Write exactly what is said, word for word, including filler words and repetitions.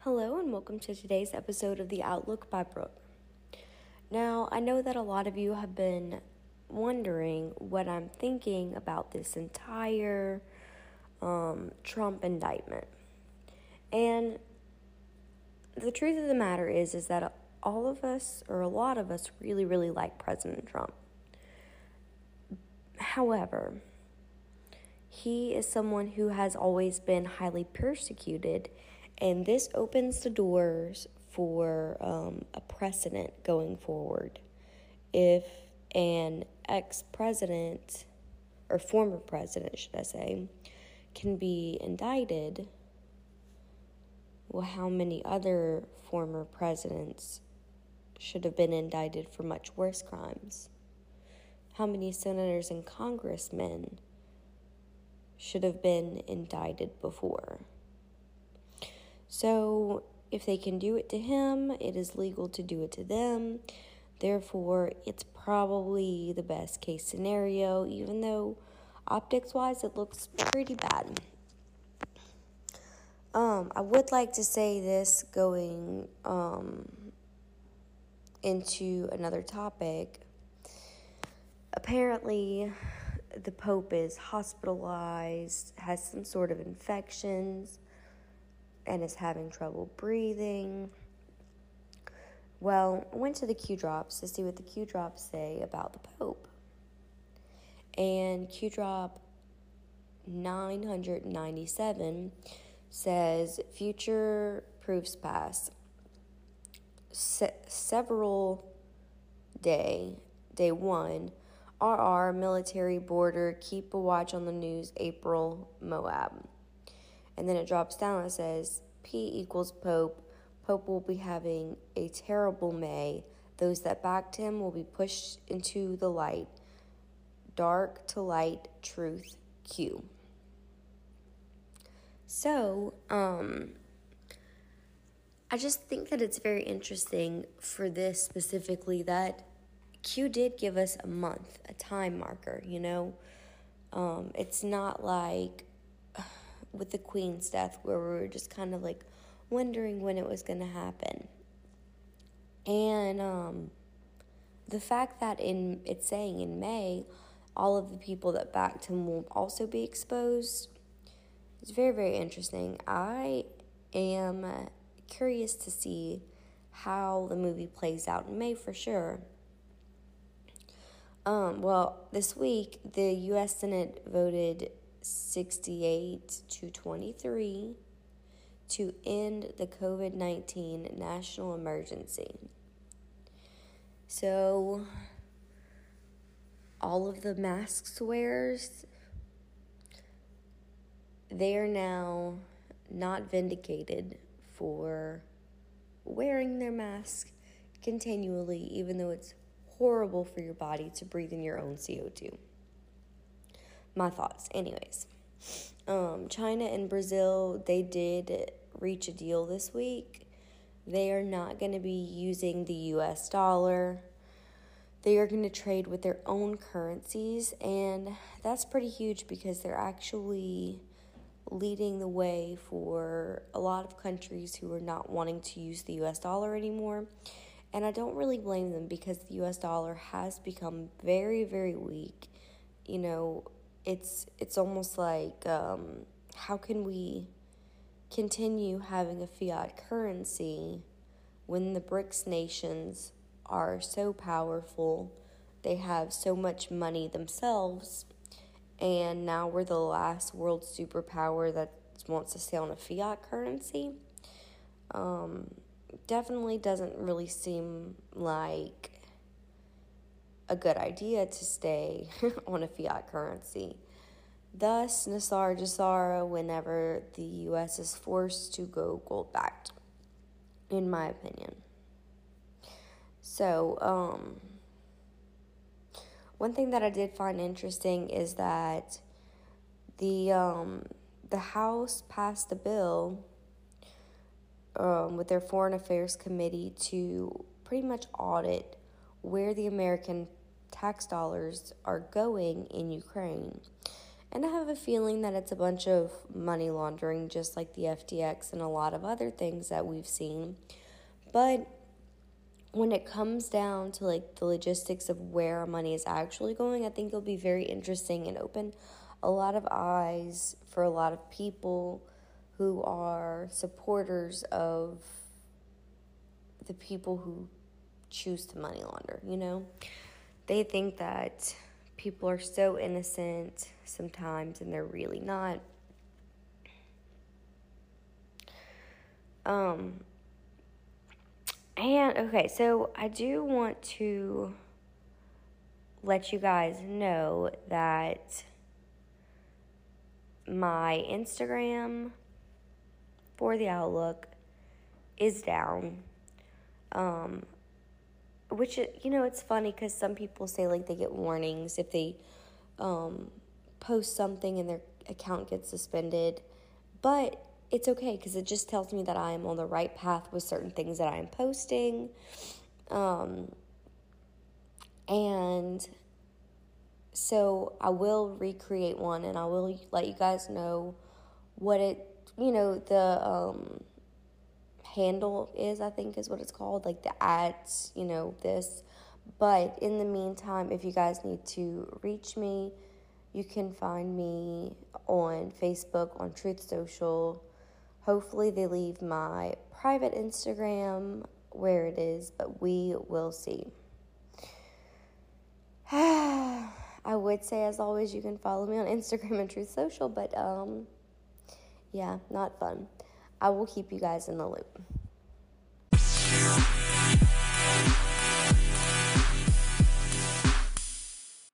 Hello and welcome to today's episode of The Outlook by Brooke. Now, I know that a lot of you have been wondering what I'm thinking about this entire um, Trump indictment. And the truth of the matter is, is that all of us, or a lot of us, really, really like President Trump. However, he is someone who has always been highly persecuted, and this opens the doors for um, a precedent going forward. If an ex-president, or former president, should I say, can be indicted, well, how many other former presidents should have been indicted for much worse crimes? How many senators and congressmen should have been indicted before? So, if they can do it to him, it is legal to do it to them. Therefore, it's probably the best case scenario, even though optics-wise it looks pretty bad. Um, I would like to say this going um, into another topic. Apparently, the Pope is hospitalized, has some sort of infections, and is having trouble breathing. Well, I went to the Q drops to see what the Q drops say about the Pope. And Q drop nine hundred ninety-seven says, future proofs past. Se- several day, day one, R R, military border, keep a watch on the news, April, Moab. And then it drops down and it says, P equals Pope. Pope will be having a terrible May. Those that backed him will be pushed into the light. Dark to light, truth, Q. So, um, I just think that it's very interesting for this specifically that Q did give us a month, a time marker, you know? Um, it's not like with the Queen's death, where we were just kind of like wondering when it was going to happen. And um, the fact that in it's saying in May, all of the people that backed him will also be exposed, it's very, very interesting. I am curious to see how the movie plays out in May for sure. Um, well, this week, the U S Senate voted sixty-eight to twenty-three to end the covid nineteen national emergency. So, all of the mask wearers, they are now not vindicated for wearing their mask continually, even though it's horrible for your body to breathe in your own C O two. My thoughts. Anyways, um, China and Brazil, they did reach a deal this week. They are not going to be using the U S dollar. They are going to trade with their own currencies, and that's pretty huge because they're actually leading the way for a lot of countries who are not wanting to use the U S dollar anymore. And I don't really blame them because the U S dollar has become very, very weak. You know, It's it's almost like um, how can we continue having a fiat currency when the BRICS nations are so powerful, they have so much money themselves, and now we're the last world superpower that wants to stay on a fiat currency? Um, definitely doesn't really seem like a good idea to stay on a fiat currency. Thus, Nassar Jassara, whenever the U S is forced to go gold-backed, in my opinion. So, um, one thing that I did find interesting is that the um, the House passed a bill um, with their Foreign Affairs Committee to pretty much audit where the American tax dollars are going in Ukraine. And I have a feeling that it's a bunch of money laundering, just like the F T X and a lot of other things that we've seen. But when it comes down to like the logistics of where our money is actually going, I think it'll be very interesting and open a lot of eyes for a lot of people who are supporters of the people who choose to money launder, you know? They think that people are so innocent sometimes, and they're really not. Um... And, okay, so I do want to let you guys know that my Instagram for The Outlook is down. Um, which, you know, it's funny because some people say, like, they get warnings if they um, post something and their account gets suspended. But it's okay because it just tells me that I am on the right path with certain things that I am posting. Um, and so I will recreate one, and I will let you guys know what it, you know, the um, handle is, I think is what it's called, like the ads, you know, this. But in the meantime, if you guys need to reach me, you can find me on Facebook, on Truth Social. Hopefully they leave my private Instagram where it is, but we will see. I would say, as always, you can follow me on Instagram and Truth Social, but um, yeah, not fun. I will keep you guys in the loop.